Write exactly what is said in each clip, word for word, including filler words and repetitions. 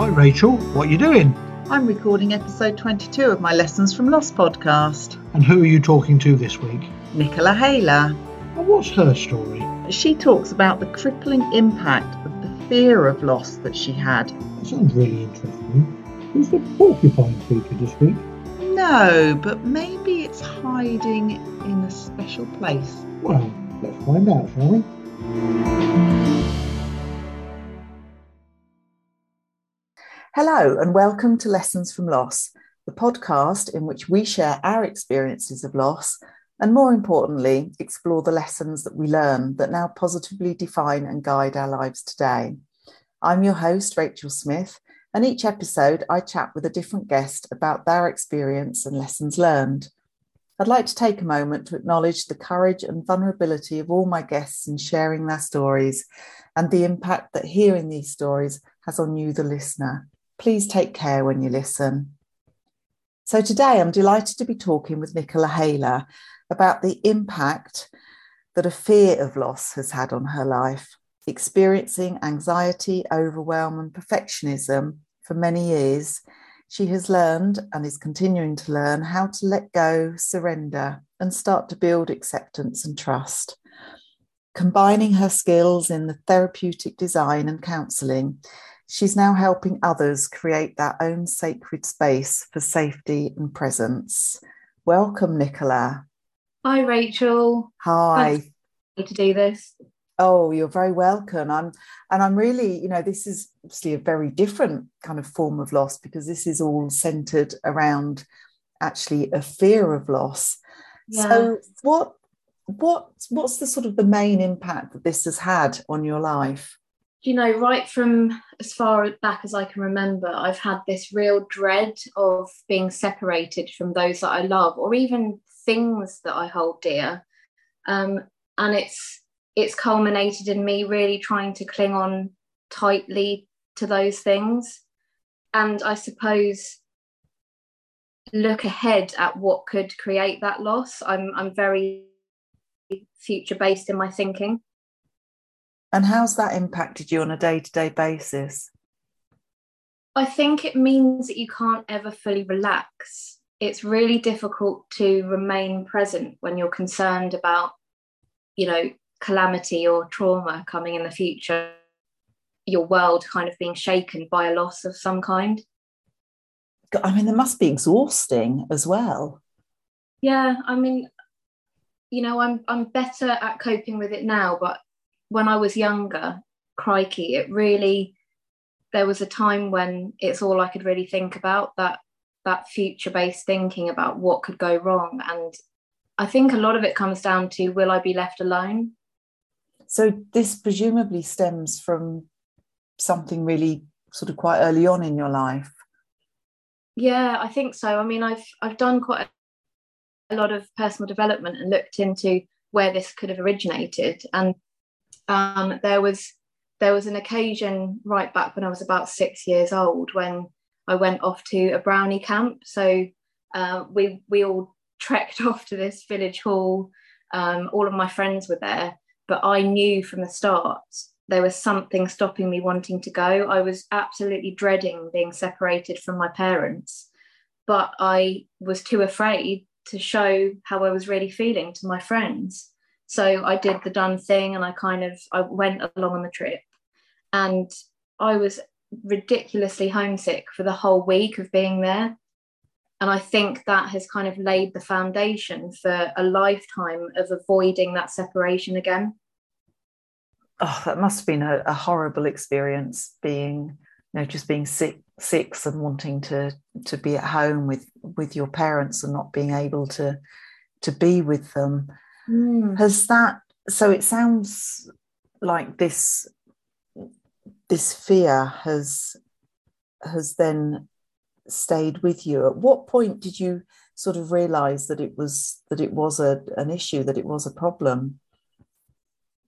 Hi Rachel, what are you doing? I'm recording episode twenty-two of my Lessons from Loss podcast. And who are you talking to this week? Nicola Hayler. And what's her story? She talks about the crippling impact of the fear of loss that she had. That sounds really interesting. Is the porcupine feature this week? No, but maybe it's hiding in a special place. Well, let's find out, shall we? Hello and welcome to Lessons from Loss, the podcast in which we share our experiences of loss and, more importantly, explore the lessons that we learn that now positively define and guide our lives today. I'm your host, Rachel Smith, and each episode I chat with a different guest about their experience and lessons learned. I'd like to take a moment to acknowledge the courage and vulnerability of all my guests in sharing their stories and the impact that hearing these stories has on you, the listener. Please take care when you listen. So today I'm delighted to be talking with Nicola Hayler about the impact that a fear of loss has had on her life, experiencing anxiety, overwhelm and perfectionism for many years. She has learned and is continuing to learn how to let go, surrender, and start to build acceptance and trust. Combining her skills in the therapeutic design and counselling, she's now helping others create their own sacred space for safety and presence. Welcome, Nicola. Hi, Rachel. Hi. Nice to do this. Oh, you're very welcome. I'm, and I'm really, you know, this is obviously a very different kind of form of loss because this is all centred around actually a fear of loss. Yeah. So what, what, what's the sort of the main impact that this has had on your life? You know, right from as far back as I can remember, I've had this real dread of being separated from those that I love or even things that I hold dear. Um, and it's, It's culminated in me really trying to cling on tightly to those things and I suppose look ahead at what could create that loss. I'm I'm very future-based in my thinking. And how's that impacted you on a day-to-day basis? I think it means that you can't ever fully relax. It's really difficult to remain present when you're concerned about, you know, calamity or trauma coming in the future, your world kind of being shaken by a loss of some kind. I mean, that must be exhausting as well. Yeah, I mean, you know, I'm I'm better at coping with it now, but when I was younger, crikey, it really, there was a time when it's all I could really think about, that that future-based thinking about what could go wrong. And I think a lot of it comes down to, will I be left alone? So this presumably stems from something really sort of quite early on in your life. Yeah, I think so. I mean, I've I've done quite a lot of personal development and looked into where this could have originated. And um, there was there was an occasion right back when I was about six years old when I went off to a brownie camp. So uh, we we all trekked off to this village hall. Um, all of my friends were there. But I knew from the start there was something stopping me wanting to go. I was absolutely dreading being separated from my parents, but I was too afraid to show how I was really feeling to my friends. So I did the done thing and I kind of, I went along on the trip and I was ridiculously homesick for the whole week of being there. And I think that has kind of laid the foundation for a lifetime of avoiding that separation again. Oh, that must have been a, a horrible experience, being, you know, just being sick, six and wanting to to be at home with, with your parents and not being able to to be with them. Mm. Has that, so it sounds like this this fear has has then stayed with you. At what point did you sort of realize that it was that it was a an issue, that it was a problem?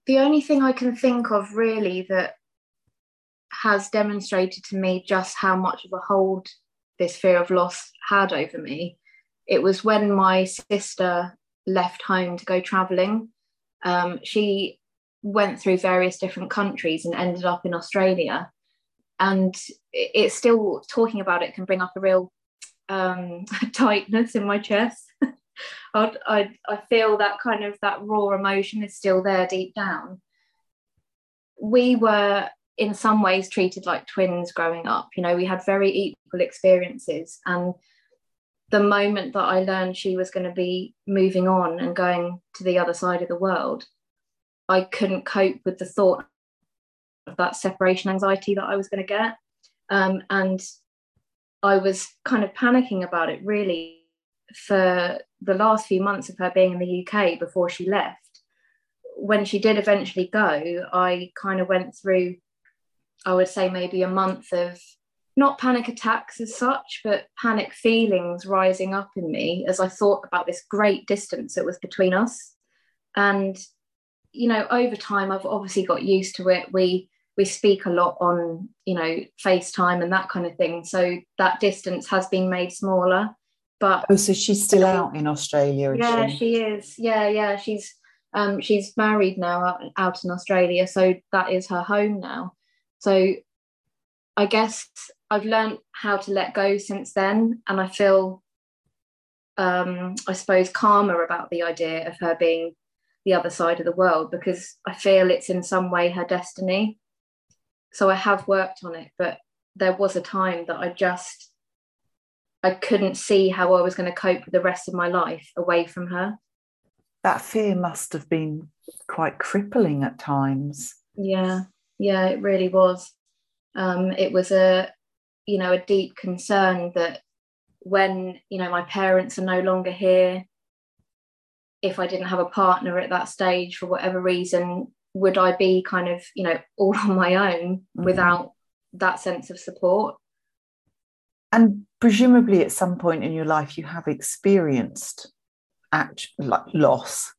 The only thing I can think of really that has demonstrated to me just how much of a hold this fear of loss had over me, it was when my sister left home to go traveling. Um, she went through various different countries and ended up in Australia. And it's still, talking about it can bring up a real um, tightness in my chest. I, I, I feel that kind of, that raw emotion is still there deep down. We were in some ways treated like twins growing up. You know, we had very equal experiences. And the moment that I learned she was going to be moving on and going to the other side of the world, I couldn't cope with the thought of that separation anxiety that I was going to get. Um, and I was kind of panicking about it, really, for the last few months of her being in the U K before she left. When she did eventually go, I kind of went through, I would say, maybe a month of not panic attacks as such, but panic feelings rising up in me as I thought about this great distance that was between us. And, you know, over time, I've obviously got used to it. We we speak a lot on, you know, FaceTime and that kind of thing. So that distance has been made smaller. But oh, so she's still out in Australia, is she? Yeah, she is. Yeah, yeah. She's um, she's married now out, out in Australia. So that is her home now. So I guess I've learned how to let go since then, and I feel, um, I suppose, calmer about the idea of her being the other side of the world, because I feel it's in some way her destiny. So I have worked on it, but there was a time that I just, I couldn't see how I was going to cope with the rest of my life away from her. That fear must have been quite crippling at times. Yeah, yeah, it really was. Um, it was a, you know, a deep concern that when, you know, my parents are no longer here, if I didn't have a partner at that stage for whatever reason, would I be kind of, you know, all on my own mm-hmm. without that sense of support? And presumably at some point in your life you have experienced act, like loss.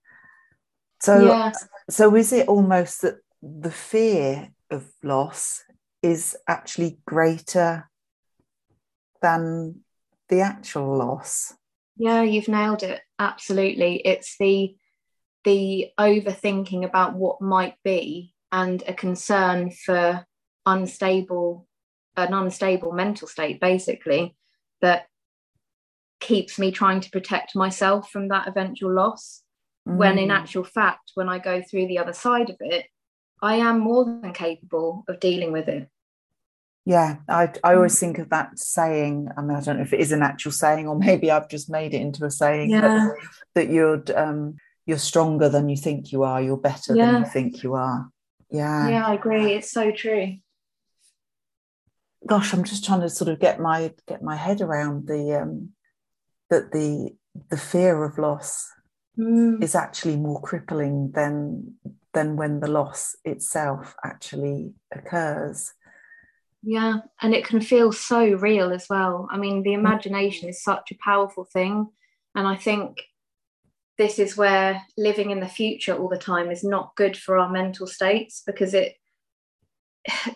So, yeah. So is it almost that the fear of loss is actually greater than the actual loss? Yeah, you've nailed it. Absolutely. It's the the overthinking about what might be, and a concern for unstable an unstable mental state, basically, that keeps me trying to protect myself from that eventual loss. Mm. When in actual fact, when I go through the other side of it, I am more than capable of dealing with it. Yeah, I, I always think of that saying. I mean, I don't know if it is an actual saying, or maybe I've just made it into a saying. Yeah. That, that you're um, you're stronger than you think you are. You're better yeah. than you think you are. Yeah, yeah, I agree. It's so true. Gosh, I'm just trying to sort of get my get my head around the um, that the the fear of loss mm. is actually more crippling than than when the loss itself actually occurs. Yeah, and it can feel so real as well. I mean, the imagination is such a powerful thing. And I think this is where living in the future all the time is not good for our mental states, because it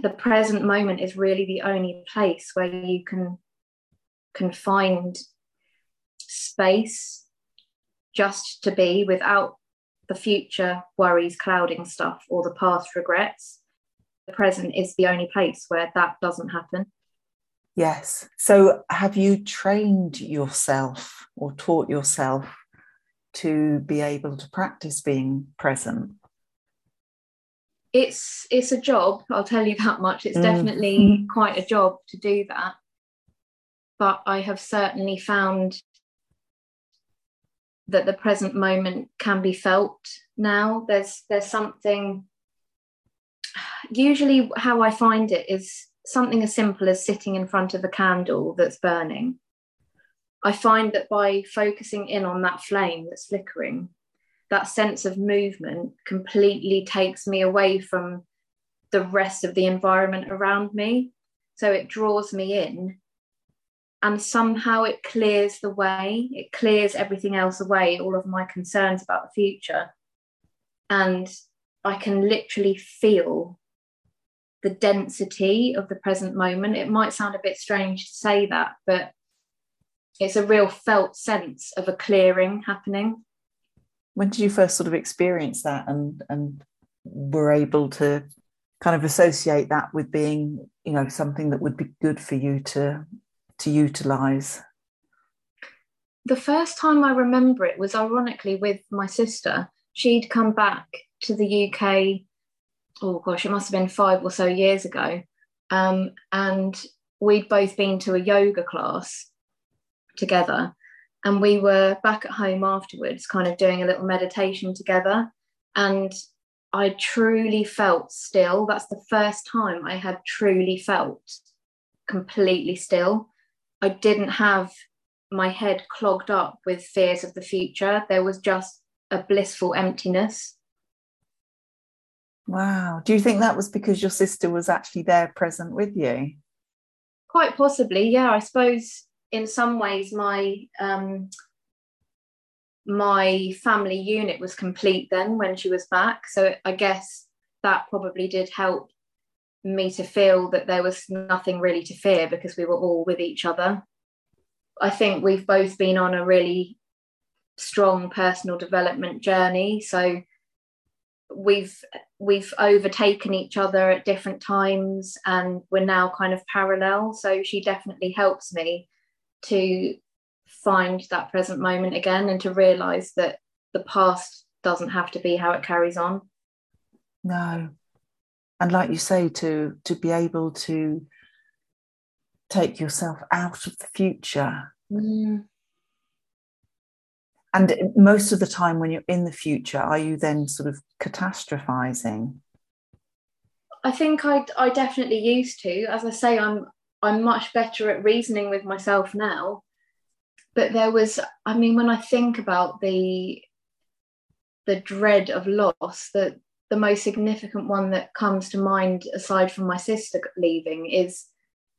the present moment is really the only place where you can, can find space just to be without the future worries clouding stuff or the past regrets. The present is the only place where that doesn't happen. Yes. So have you trained yourself or taught yourself to be able to practice being present? It's it's a job, I'll tell you that much. It's mm. definitely quite a job to do that. But I have certainly found that the present moment can be felt now. There's there's something... Usually how I find it is something as simple as sitting in front of a candle that's burning. I find that by focusing in on that flame that's flickering, that sense of movement completely takes me away from the rest of the environment around me. So it draws me in, and somehow it clears the way. It clears everything else away, all of my concerns about the future. And I can literally feel the density of the present moment. It might sound a bit strange to say that, but it's a real felt sense of a clearing happening. When did you first sort of experience that and, and were able to kind of associate that with being, you know, something that would be good for you to to utilize? The first time I remember it was ironically with my sister. She'd come back to the U K, oh gosh, it must have been five or so years ago. Um, and we'd both been to a yoga class together, and we were back at home afterwards kind of doing a little meditation together, and I truly felt still. That's the first time I had truly felt completely still. I didn't have my head clogged up with fears of the future. There was just a blissful emptiness. Wow. Do you think that was because your sister was actually there present with you? Quite possibly, yeah. I suppose in some ways my um, my family unit was complete then when she was back. So I guess that probably did help me to feel that there was nothing really to fear because we were all with each other. I think we've both been on a really strong personal development journey. So we've we've overtaken each other at different times, and we're now kind of parallel. So she definitely helps me to find that present moment again and to realize that the past doesn't have to be how it carries on. No. And like you say, to to be able to take yourself out of the future. Mm. And most of the time when you're in the future, are you then sort of catastrophizing? I think I, I definitely used to. As I say, I'm I'm much better at reasoning with myself now. But there was, I mean, when I think about the the dread of loss, the, the most significant one that comes to mind, aside from my sister leaving, is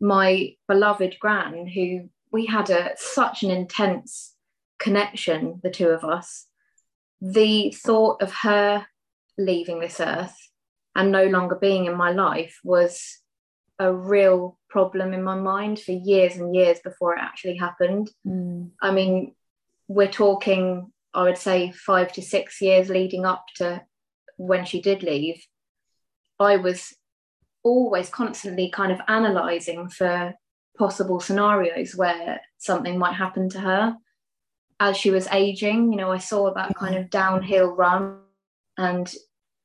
my beloved Gran, who we had a such an intense connection, the two of us. The thought of her leaving this earth and no longer being in my life was a real problem in my mind for years and years before it actually happened. Mm. I mean, we're talking, I would say, five to six years leading up to when she did leave. I was always constantly kind of analysing for possible scenarios where something might happen to her. As she was ageing, you know, I saw that kind of downhill run and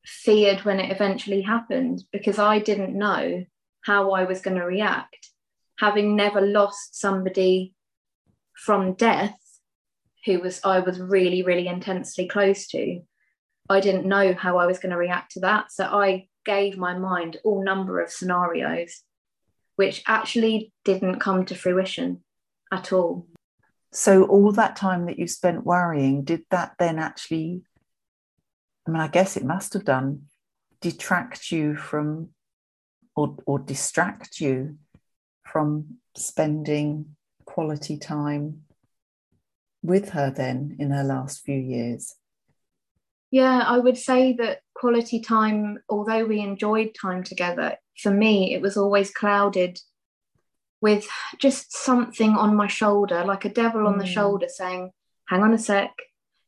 feared when it eventually happened, because I didn't know how I was going to react. Having never lost somebody from death who was I was really, really intensely close to, I didn't know how I was going to react to that. So I gave my mind all number of scenarios, which actually didn't come to fruition at all. So all that time that you spent worrying, did that then actually, I mean, I guess it must have done, detract you from or or distract you from spending quality time with her then in her last few years? Yeah, I would say that quality time, although we enjoyed time together, for me, it was always clouded with just something on my shoulder, like a devil on the shoulder saying, hang on a sec,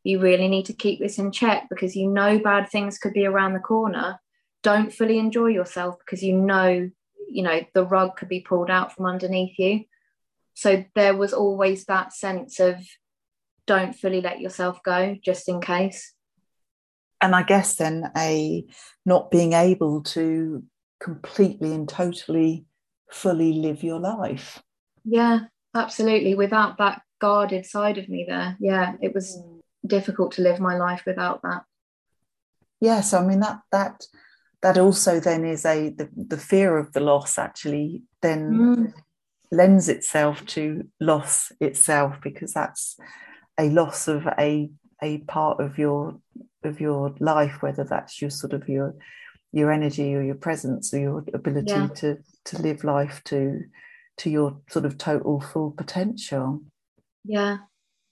you really need to keep this in check because you know bad things could be around the corner. Don't fully enjoy yourself because you know, you know, the rug could be pulled out from underneath you. So there was always that sense of don't fully let yourself go, just in case. And I guess then a not being able to completely and totally fully live your life. Yeah, absolutely. Without that guarded side of me there, yeah, it was mm. difficult to live my life without that. Yeah, so I mean that that that also then is a the, the fear of the loss actually then mm. lends itself to loss itself, because that's a loss of a a part of your of your life, whether that's your sort of your your energy or your presence or your ability yeah. to to live life to to your sort of total full potential. Yeah,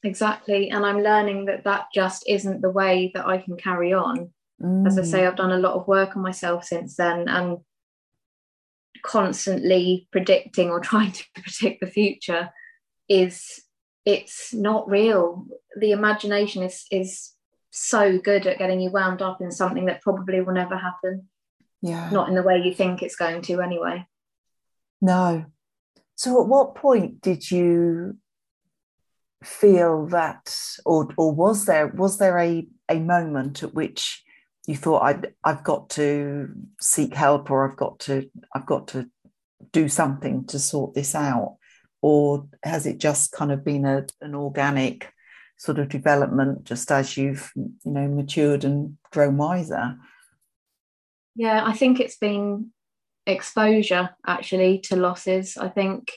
exactly. And I'm learning that that just isn't the way that I can carry on. Mm. As I say, I've done a lot of work on myself since then, and constantly predicting or trying to predict the future is it's not real. The imagination is is so good at getting you wound up in something that probably will never happen. Yeah. Not in the way you think it's going to anyway. No. So at what point did you feel that, or or was there was there a, a moment at which you thought I'd, I've got to seek help, or I've got to I've got to do something to sort this out? Or has it just kind of been a, an organic sort of development just as you've, you know, matured and grown wiser? Yeah, I think it's been exposure, actually, to losses. I think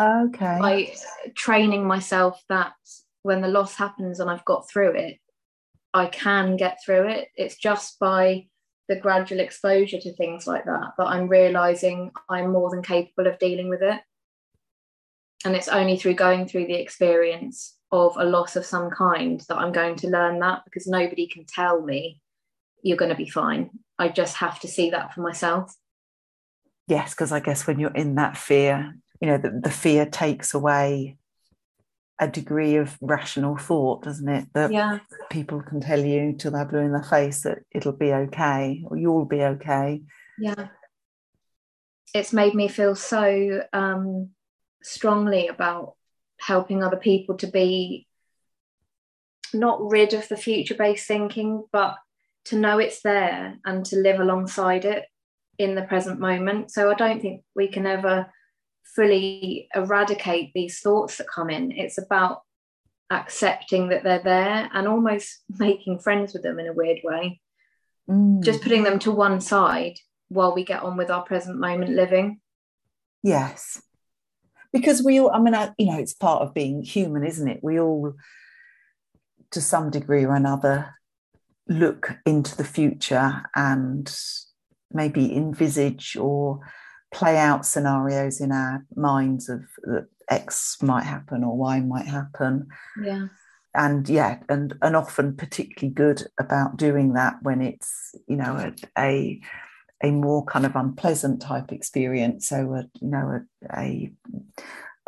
okay, by training myself that when the loss happens and I've got through it, I can get through it. It's just by the gradual exposure to things like that that I'm realising I'm more than capable of dealing with it. And it's only through going through the experience of a loss of some kind that I'm going to learn that, because nobody can tell me you're going to be fine. I just have to see that for myself. Yes, because I guess when you're in that fear, you know, the, the fear takes away a degree of rational thought, doesn't it? That yeah. people can tell you till they're blue in the face that it'll be okay, or you'll be okay. Yeah. It's made me feel so um, strongly about helping other people to be not rid of the future-based thinking, but to know it's there and to live alongside it in the present moment. So I don't think we can ever fully eradicate these thoughts that come in. It's about accepting that they're there and almost making friends with them in a weird way. Mm. Just putting them to one side while we get on with our present moment living. Yes. Because we all, I mean, I, you know, it's part of being human, isn't it? We all, to some degree or another, look into the future and maybe envisage or play out scenarios in our minds of that X might happen or Y might happen. Yeah. And yeah, and and often particularly good about doing that when it's, you know, a a, a more kind of unpleasant type experience. So a, you know, a, a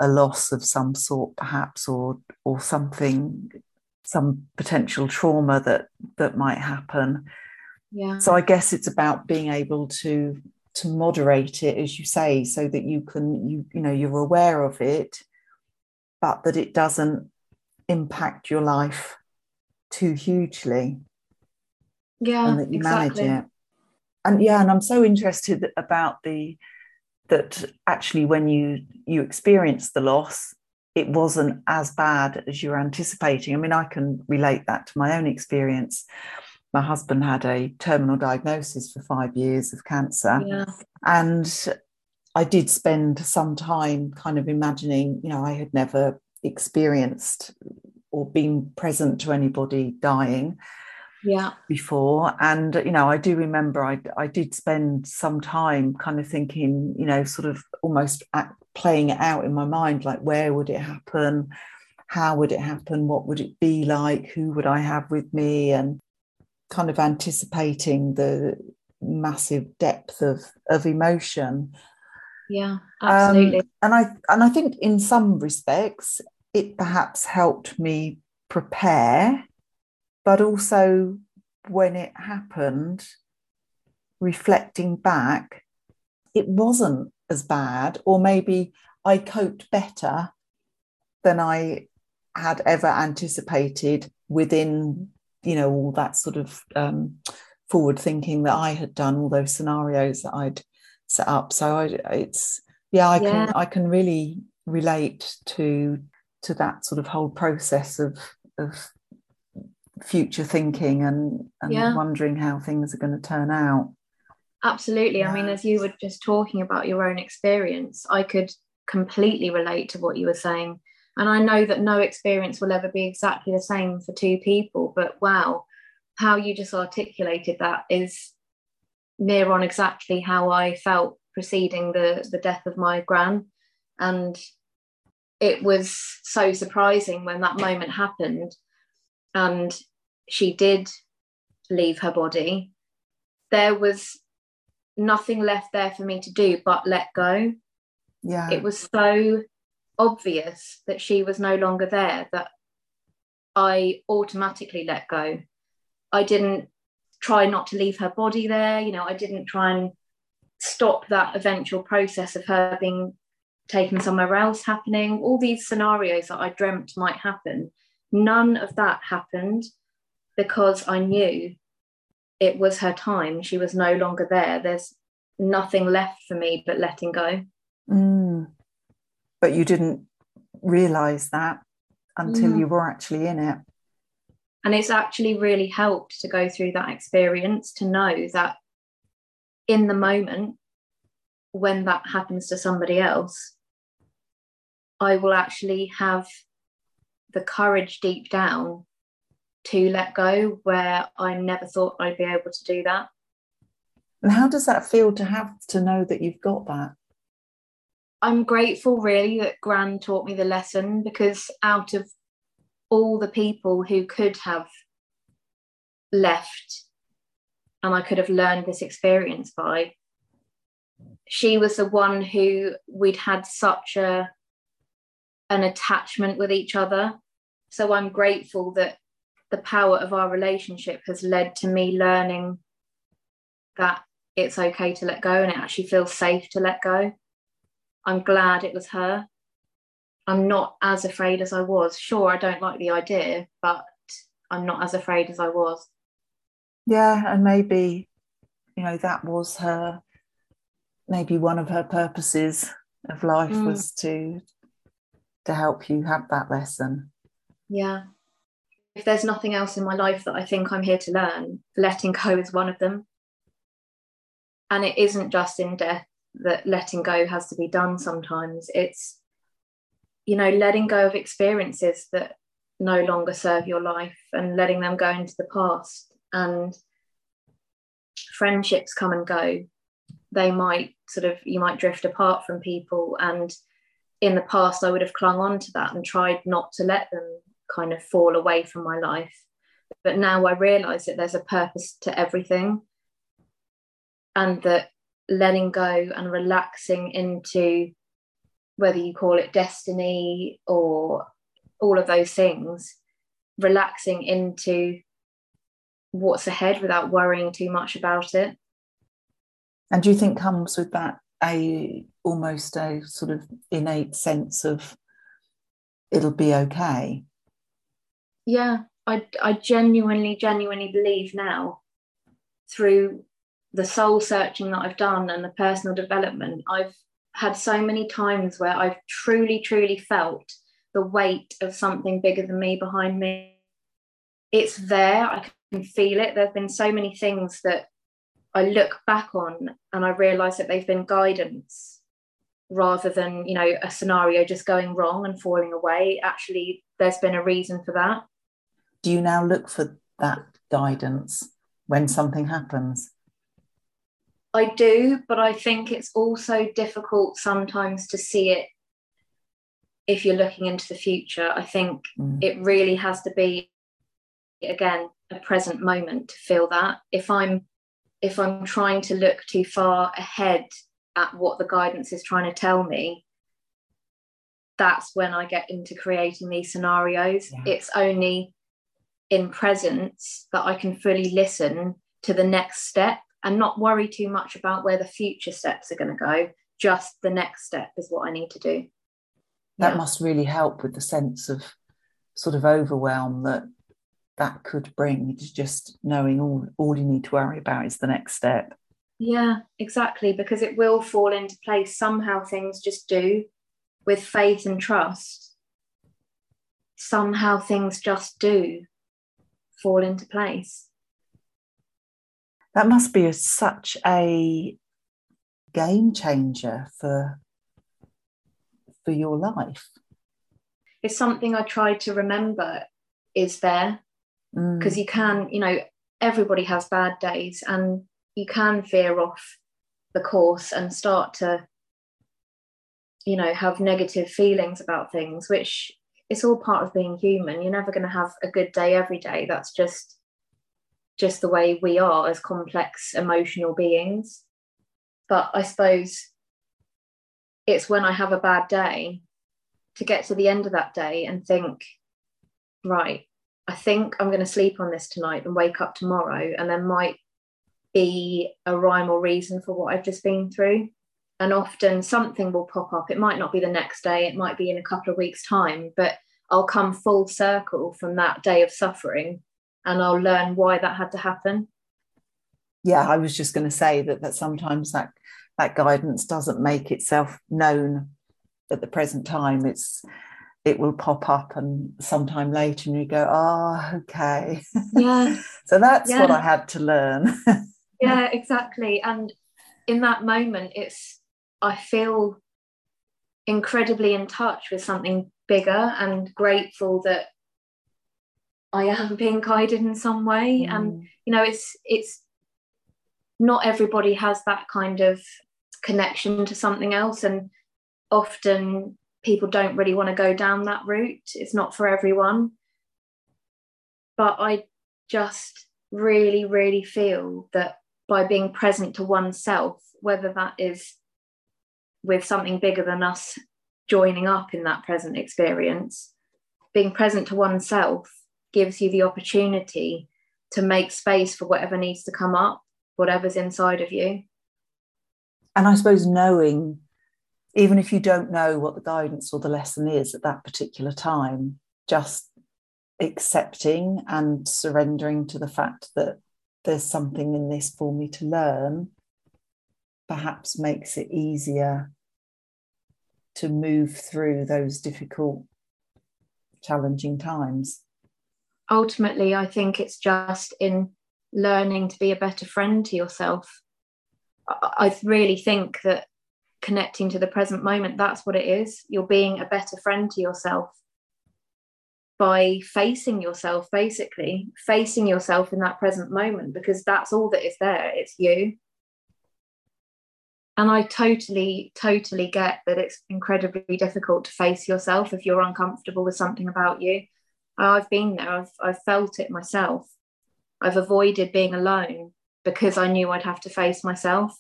a loss of some sort perhaps, or or something, some potential trauma that that might happen. Yeah. So I guess it's about being able to to moderate it, as you say, so that you can you you know you're aware of it, but that it doesn't impact your life too hugely. Yeah, and that you exactly. manage it. And yeah, and I'm so interested about the that actually when you you experience the loss, it wasn't as bad as you were anticipating. I mean, I can relate that to my own experience. My husband had a terminal diagnosis for five years of cancer. Yeah. And I did spend some time kind of imagining, you know, I had never experienced or been present to anybody dying yeah. before. And, you know, I do remember I, I did spend some time kind of thinking, you know, sort of almost at, playing it out in my mind, like where would it happen, how would it happen, what would it be like, who would I have with me, and kind of anticipating the massive depth of of emotion. Yeah, absolutely. Um, and I and I think in some respects it perhaps helped me prepare, but also when it happened, reflecting back, it wasn't as bad, or maybe I coped better than I had ever anticipated within, you know, all that sort of um, forward thinking that I had done, all those scenarios that I'd set up. So I, it's yeah, I yeah. can I can really relate to to that sort of whole process of of future thinking and, and yeah. wondering how things are going to turn out. Absolutely. I mean, as you were just talking about your own experience, I could completely relate to what you were saying. And I know that no experience will ever be exactly the same for two people, but wow, how you just articulated that is near on exactly how I felt preceding the, the death of my gran. And it was so surprising when that moment happened and she did leave her body. There was nothing left there for me to do but let go. Yeah. It was so obvious that she was no longer there that I automatically let go. I didn't try not to leave her body there. You know, I didn't try and stop that eventual process of her being taken somewhere else happening. All these scenarios that I dreamt might happen, none of that happened, because I knew it was her time. She was no longer there. There's nothing left for me but letting go. Mm. But you didn't realise that until mm. you were actually in it. And it's actually really helped to go through that experience, to know that in the moment when that happens to somebody else, I will actually have the courage deep down to let go, where I never thought I'd be able to do that. And how does that feel, to have to know that you've got that? I'm grateful, really, that Gran taught me the lesson, because out of all the people who could have left and I could have learned this experience by, she was the one who we'd had such a an attachment with each other. So I'm grateful that the power of our relationship has led to me learning that it's okay to let go, and it actually feels safe to let go. I'm glad it was her. I'm not as afraid as I was. Sure, I don't like the idea, but I'm not as afraid as I was. Yeah, and maybe, you know, that was her, maybe one of her purposes of life mm. was to to help you have that lesson. Yeah. If there's nothing else in my life that I think I'm here to learn, letting go is one of them. And it isn't just in death that letting go has to be done sometimes. It's, you know, letting go of experiences that no longer serve your life and letting them go into the past. And friendships come and go. They might sort of, you might drift apart from people. And in the past, I would have clung on to that and tried not to let them kind of fall away from my life. But now I realise that there's a purpose to everything, and that letting go and relaxing into, whether you call it destiny or all of those things, relaxing into what's ahead without worrying too much about it. And do you think comes with that a almost a sort of innate sense of it'll be okay? Yeah, I, I genuinely, genuinely believe now, through the soul searching that I've done and the personal development, I've had so many times where I've truly, truly felt the weight of something bigger than me behind me. It's there, I can feel it. There have been so many things that I look back on and I realise that they've been guidance rather than, you know, a scenario just going wrong and falling away. Actually, there's been a reason for that. Do you now look for that guidance when something happens? I do, but I think it's also difficult sometimes to see it if you're looking into the future. I think mm. it really has to be, again, a present moment to feel that. If I'm if I'm trying to look too far ahead at what the guidance is trying to tell me, that's when I get into creating these scenarios. Yeah. It's only in presence that I can fully listen to the next step, and not worry too much about where the future steps are going to go. Just the next step is what I need to do. That yeah. must really help with the sense of sort of overwhelm that that could bring, just knowing all, all you need to worry about is the next step. Yeah, exactly, because it will fall into place. Somehow things just do, with faith and trust. Somehow things just do fall into place. That must be a, such a game changer for, for your life. It's something I try to remember is there, because mm. you can, you know, everybody has bad days, and you can veer off the course and start to, you know, have negative feelings about things, which it's all part of being human. You're never going to have a good day every day. That's just, just the way we are as complex emotional beings. But I suppose it's when I have a bad day to get to the end of that day and think, right, I think I'm going to sleep on this tonight and wake up tomorrow, and there might be a rhyme or reason for what I've just been through. And often something will pop up. It might not be the next day, it might be in a couple of weeks' time, but I'll come full circle from that day of suffering and I'll learn why that had to happen. Yeah, I was just going to say that that sometimes that that guidance doesn't make itself known at the present time. It's it will pop up and sometime later and you go, ah, oh, okay. Yeah. So that's yeah. what I had to learn. Yeah, exactly. And in that moment, it's I feel incredibly in touch with something bigger and grateful that I am being guided in some way. Mm. And, you know, it's it's not everybody has that kind of connection to something else. And often people don't really want to go down that route. It's not for everyone. But I just really, really feel that by being present to oneself, whether that is with something bigger than us joining up in that present experience, being present to oneself gives you the opportunity to make space for whatever needs to come up, whatever's inside of you. And I suppose knowing, even if you don't know what the guidance or the lesson is at that particular time, just accepting and surrendering to the fact that there's something in this for me to learn, perhaps makes it easier to move through those difficult, challenging times. Ultimately, I think it's just in learning to be a better friend to yourself. I really think that connecting to the present moment, that's what it is. You're being a better friend to yourself by facing yourself, basically facing yourself in that present moment, because that's all that is there. It's you. And I totally, totally get that it's incredibly difficult to face yourself if you're uncomfortable with something about you. I've been there. I've, I've felt it myself. I've avoided being alone because I knew I'd have to face myself.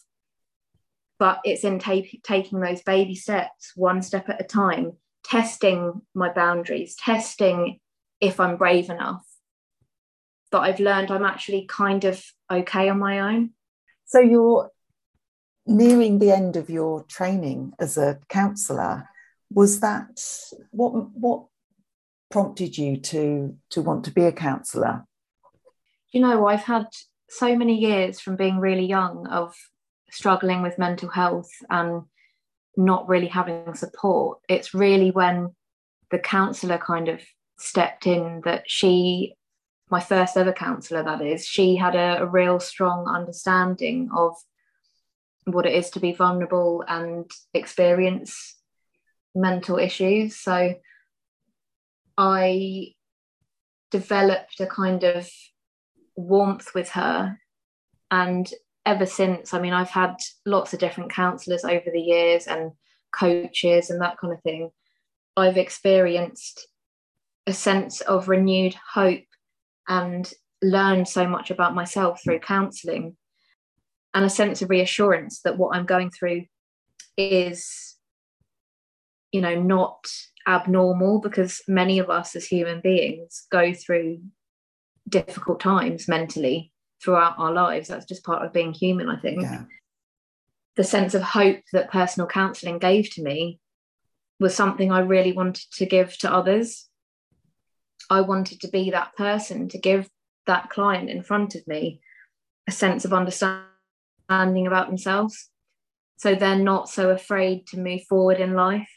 But it's in ta- taking those baby steps, one step at a time, testing my boundaries, testing if I'm brave enough, that I've learned I'm actually kind of okay on my own. So you're nearing the end of your training as a counsellor. Was that what what prompted you to to want to be a counsellor? You know, I've had so many years from being really young of struggling with mental health and not really having support. It's really when the counsellor kind of stepped in that she, my first ever counsellor that is, she had a, a real strong understanding of what it is to be vulnerable and experience mental issues. So I developed a kind of warmth with her, and ever since, I mean, I've had lots of different counsellors over the years and coaches and that kind of thing. I've experienced a sense of renewed hope and learned so much about myself through counselling, and a sense of reassurance that what I'm going through is, you know, not abnormal, because many of us as human beings go through difficult times mentally throughout our lives. That's just part of being human, I think. Yeah. The sense of hope that personal counselling gave to me was something I really wanted to give to others. I wanted to be that person, to give that client in front of me a sense of understanding about themselves, so they're not so afraid to move forward in life.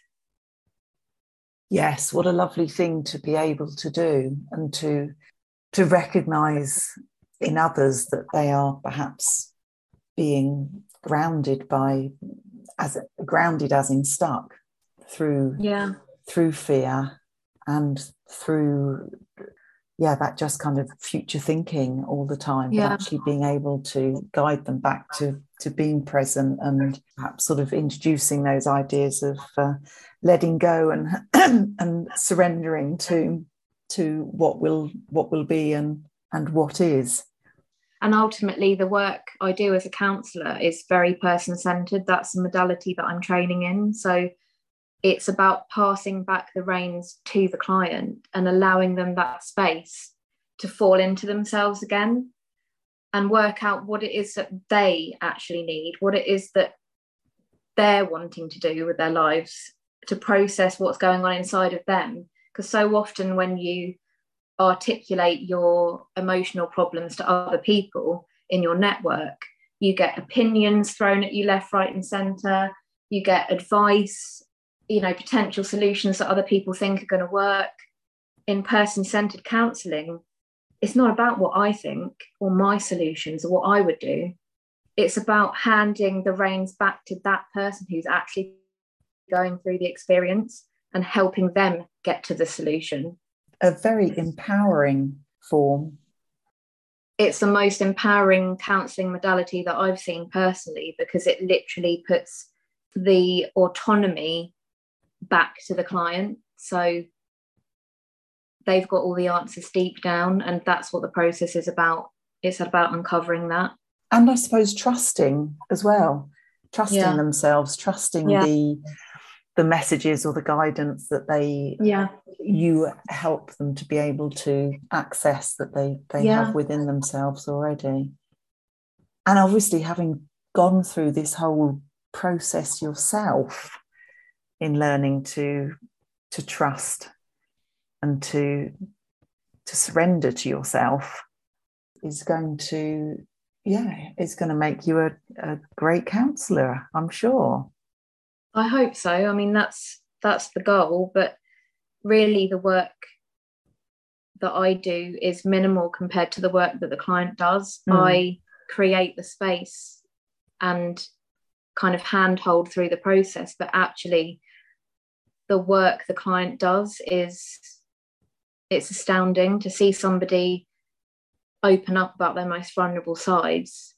Yes, what a lovely thing to be able to do, and to to recognise in others that they are perhaps being grounded by as grounded as in stuck through yeah. through fear and through yeah that just kind of future thinking all the time, yeah. but actually being able to guide them back to to being present, and perhaps sort of introducing those ideas of uh, letting go and and surrendering to to what will what will be and and what is. And ultimately the work I do as a counsellor is very person-centred. That's the modality that I'm training in. So it's about passing back the reins to the client and allowing them that space to fall into themselves again and work out what it is that they actually need, what it is that they're wanting to do with their lives, to process what's going on inside of them. Because so often when you articulate your emotional problems to other people in your network, you get opinions thrown at you left, right and centre. You get advice, you know, potential solutions that other people think are going to work. In person-centred counselling, it's not about what I think or my solutions or what I would do. It's about handing the reins back to that person who's actually going through the experience and helping them get to the solution. A very empowering form. It's the most empowering counselling modality that I've seen personally, because it literally puts the autonomy back to the client. So they've got all the answers deep down, and that's what the process is about. It's about uncovering that. And I suppose trusting as well, trusting yeah. themselves, trusting yeah. the the messages or the guidance that they yeah. you help them to be able to access that they, they yeah. have within themselves already. And obviously having gone through this whole process yourself in learning to to trust and to to surrender to yourself is going to yeah it's going to make you a, a great counsellor, I'm sure. I hope so. I mean, that's that's the goal, but really the work that I do is minimal compared to the work that the client does. Mm. I create the space and kind of handhold through the process, but actually the work the client does is, it's astounding to see somebody open up about their most vulnerable sides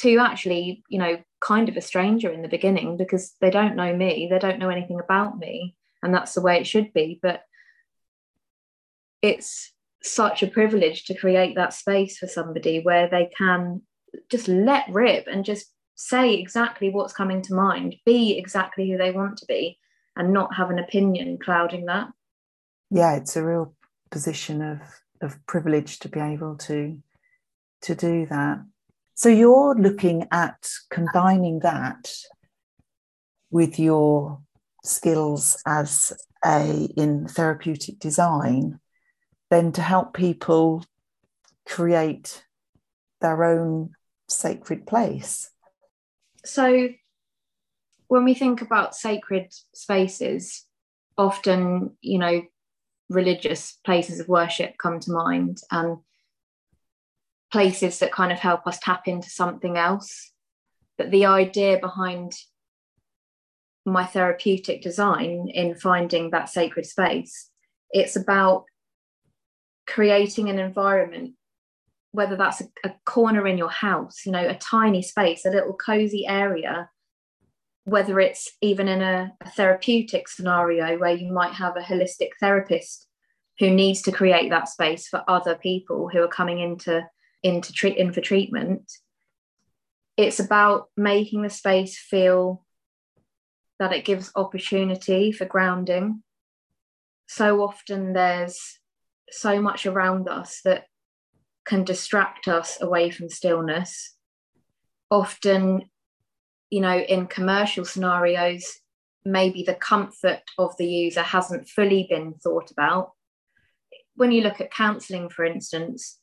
to actually, you know, kind of a stranger in the beginning, because they don't know me, they don't know anything about me, and that's the way it should be. But it's such a privilege to create that space for somebody where they can just let rip and just say exactly what's coming to mind, be exactly who they want to be, and not have an opinion clouding that. Yeah, it's a real position of of privilege to be able to to do that. So you're looking at combining that with your skills as a in therapeutic design, then to help people create their own sacred place. So when we think about sacred spaces, often, you know, religious places of worship come to mind, and places that kind of help us tap into something else. But the idea behind my therapeutic design in finding that sacred space, it's about creating an environment, whether that's a, a corner in your house, you know, a tiny space, a little cozy area, whether it's even in a, a therapeutic scenario where you might have a holistic therapist who needs to create that space for other people who are coming into, into treat, in for treatment. It's about making the space feel that it gives opportunity for grounding. So often there's so much around us that can distract us away from stillness. Often, you know, in commercial scenarios, maybe the comfort of the user hasn't fully been thought about. When you look at counselling, for instance,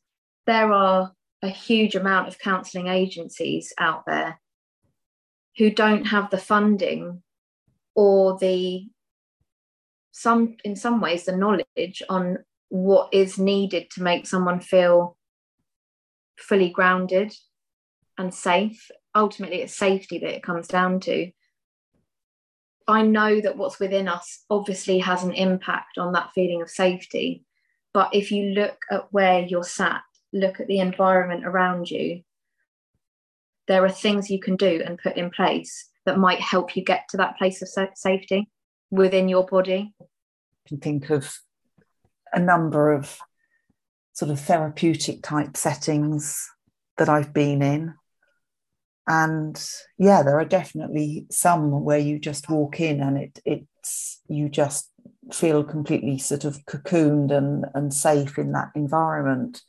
there are a huge amount of counselling agencies out there who don't have the funding or the, some in some ways, the knowledge on what is needed to make someone feel fully grounded and safe. Ultimately, it's safety that it comes down to. I know that what's within us obviously has an impact on that feeling of safety, but if you look at where you're sat, look at the environment around you, there are things you can do and put in place that might help you get to that place of safety within your body. I can think of a number of sort of therapeutic type settings that I've been in. And yeah, there are definitely some where you just walk in and it it's you just feel completely sort of cocooned and, and safe in that environment,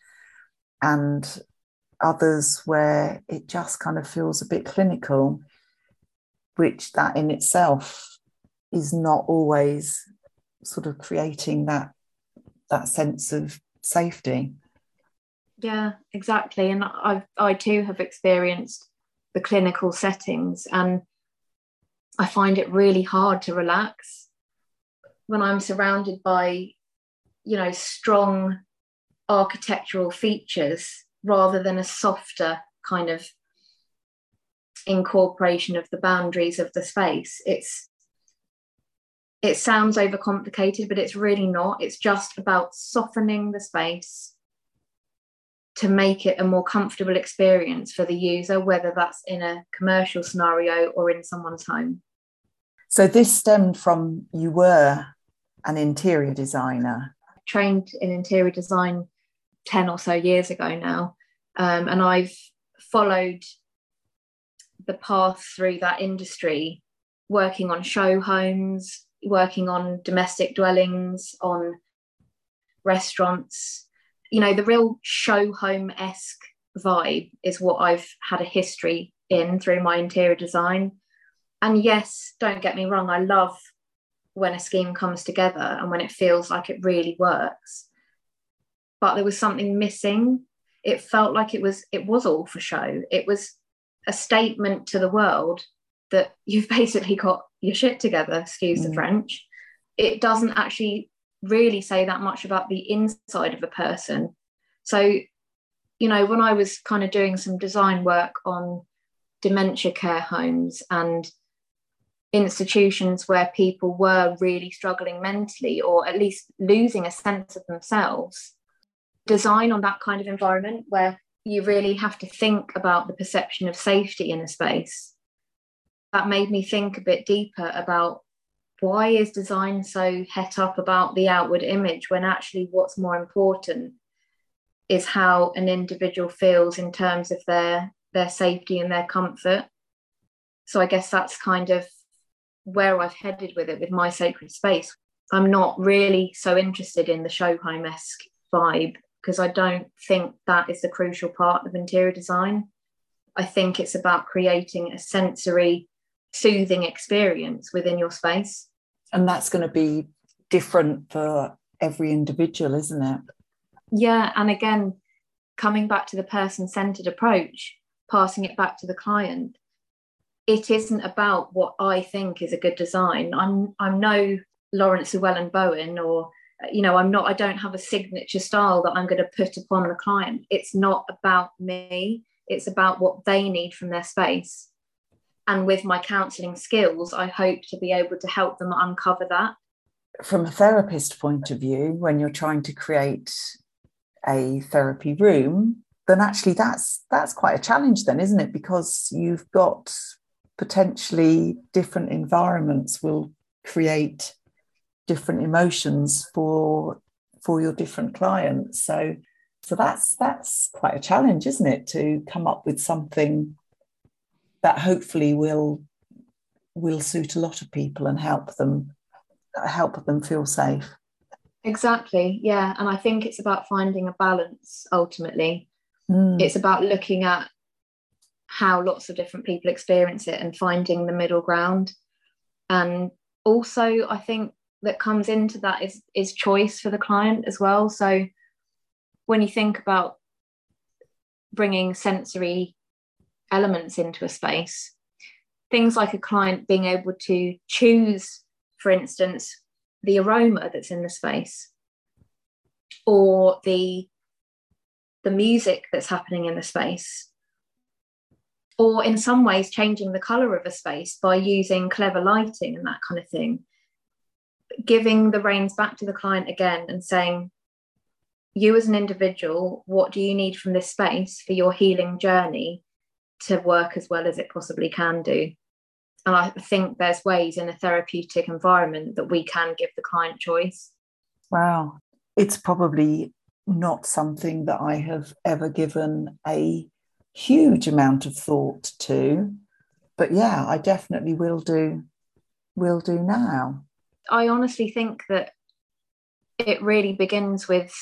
and others where it just kind of feels a bit clinical, which that in itself is not always sort of creating that that sense of safety. Yeah, exactly. And I I too have experienced the clinical settings, and I find it really hard to relax when I'm surrounded by, you know, strong architectural features rather than a softer kind of incorporation of the boundaries of the space. It's it sounds overcomplicated, but it's really not. It's just about softening the space to make it a more comfortable experience for the user, whether that's in a commercial scenario or in someone's home. So this stemmed from, you were an interior designer. I trained in interior design ten or so years ago now, um, and I've followed the path through that industry, working on show homes, working on domestic dwellings, on restaurants. You know, the real show home-esque vibe is what I've had a history in through my interior design. And yes, don't get me wrong, I love when a scheme comes together and when it feels like it really works. But there was something missing. It felt like it was it was all for show. It was a statement to the world that you've basically got your shit together, excuse mm. the French. It doesn't actually really say that much about the inside of a person. So, you know, when I was kind of doing some design work on dementia care homes and institutions where people were really struggling mentally, or at least losing a sense of themselves, design on that kind of environment where you really have to think about the perception of safety in a space, that made me think a bit deeper about why is design so het up about the outward image when actually what's more important is how an individual feels in terms of their, their safety and their comfort. So I guess that's kind of where I've headed with it, with my sacred space. I'm not really so interested in the show home-esque vibe because I don't think that is the crucial part of interior design. I think it's about creating a sensory, soothing experience within your space. And that's going to be different for every individual, isn't it? Yeah, and again, coming back to the person-centred approach, passing it back to the client, it isn't about what I think is a good design. I'm I'm no Lawrence Llewelyn-Bowen, or, you know, I'm not, I don't have a signature style that I'm going to put upon the client. It's not about me. It's about what they need from their space. And with my counselling skills, I hope to be able to help them uncover that. From a therapist point of view, when you're trying to create a therapy room, then actually that's that's quite a challenge then, isn't it? Because you've got potentially different environments will create different emotions for for your different clients. So so that's that's quite a challenge, isn't it, to come up with something that hopefully will will suit a lot of people and help them help them feel safe. Exactly, yeah. And I think it's about finding a balance ultimately. Mm. It's about looking at how lots of different people experience it and finding the middle ground. And also I think that comes into that is is choice for the client as well. So when you think about bringing sensory elements into a space, things like a client being able to choose, for instance, the aroma that's in the space, or the the music that's happening in the space, or in some ways changing the colour of a space by using clever lighting and that kind of thing. Giving the reins back to the client again and saying, you as an individual, what do you need from this space for your healing journey to work as well as it possibly can do? And I think there's ways in a therapeutic environment that we can give the client choice. Wow. It's probably not something that I have ever given a huge amount of thought to, but yeah, I definitely will do will do now. I honestly think that it really begins with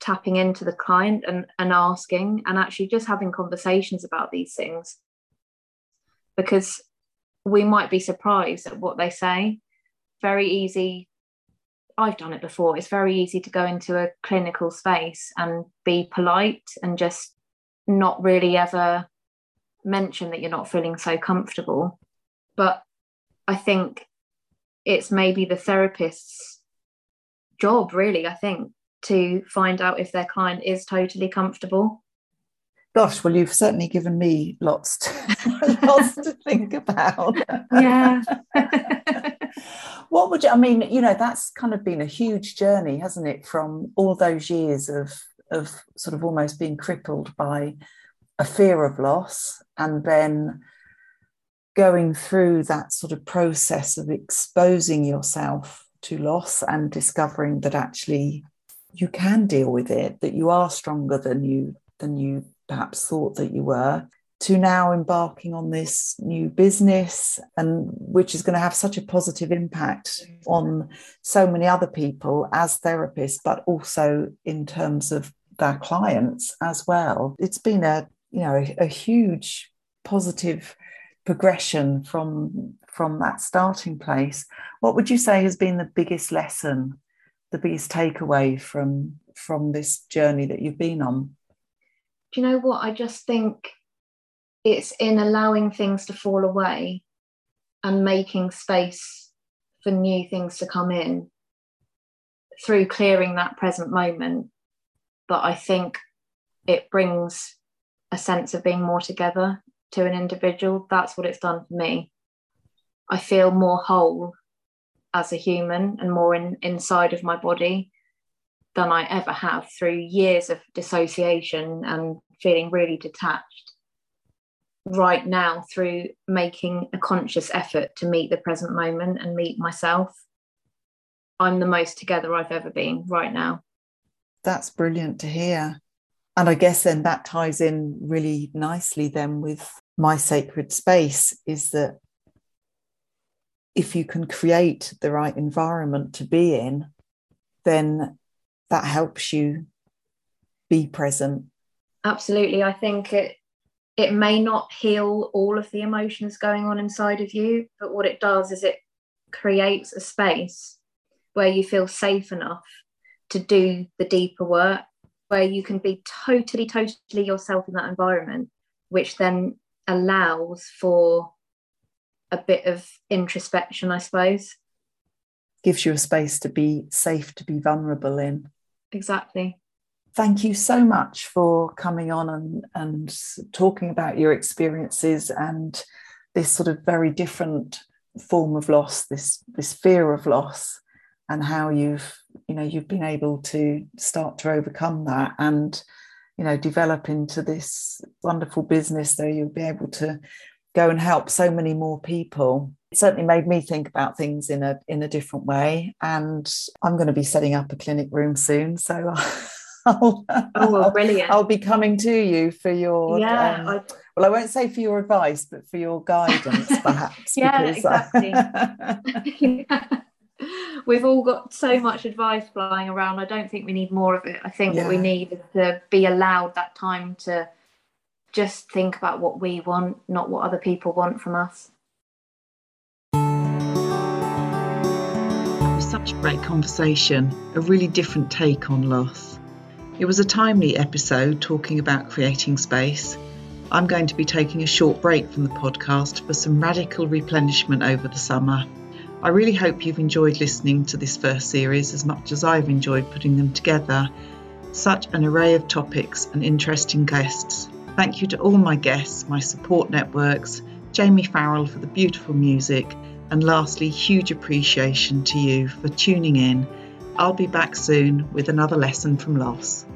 tapping into the client and, and asking, and actually just having conversations about these things, because we might be surprised at what they say. Very easy. I've done it before. It's very easy to go into a clinical space and be polite and just not really ever mention that you're not feeling so comfortable. But I think it's maybe the therapist's job, really, I think, to find out if their client is totally comfortable. Gosh, well, you've certainly given me lots to, lots to think about. Yeah. What would you, I mean, you know, that's kind of been a huge journey, hasn't it, from all those years of of sort of almost being crippled by a fear of loss, and then going through that sort of process of exposing yourself to loss and discovering that actually you can deal with it, that you are stronger than you than you perhaps thought that you were, to now embarking on this new business, and which is going to have such a positive impact on so many other people as therapists, but also in terms of their clients as well. It's been a, you know, a, a huge positive progression from from that starting place. What would you say has been the biggest lesson, the biggest takeaway from from this journey that you've been on? Do you know what? I just think it's in allowing things to fall away and making space for new things to come in through clearing that present moment. But I think it brings a sense of being more together to an individual. That's what it's done for me. I feel more whole as a human and more in, inside of my body than I ever have through years of dissociation and feeling really detached. Right now, through making a conscious effort to meet the present moment and meet myself, I'm the most together I've ever been right now. That's brilliant to hear. And I guess then that ties in really nicely then with my sacred space, is that if you can create the right environment to be in, then that helps you be present. Absolutely. I think it it may not heal all of the emotions going on inside of you, but what it does is it creates a space where you feel safe enough to do the deeper work, where you can be totally, totally yourself in that environment, which then allows for a bit of introspection, I suppose. Gives you a space to be safe, to be vulnerable in. Exactly. Thank you so much for coming on and, and talking about your experiences and this sort of very different form of loss, this, this fear of loss, and how you've, you know, you've been able to start to overcome that and, you know, develop into this wonderful business so you'll be able to go and help so many more people. It certainly made me think about things in a in a different way. And I'm going to be setting up a clinic room soon. So I'll, oh, well, brilliant. I'll, I'll be coming to you for your, yeah, um, I, well, I won't say for your advice, but for your guidance, perhaps. Yeah, exactly. I... We've all got so much advice flying around. I don't think we need more of it. I think yeah. what we need is to be allowed that time to just think about what we want, not what other people want from us. It was such a great conversation, a really different take on loss. It was a timely episode talking about creating space. I'm going to be taking a short break from the podcast for some radical replenishment over the summer. I really hope you've enjoyed listening to this first series as much as I've enjoyed putting them together. Such an array of topics and interesting guests. Thank you to all my guests, my support networks, Jamie Farrell for the beautiful music, and lastly, huge appreciation to you for tuning in. I'll be back soon with another lesson from loss.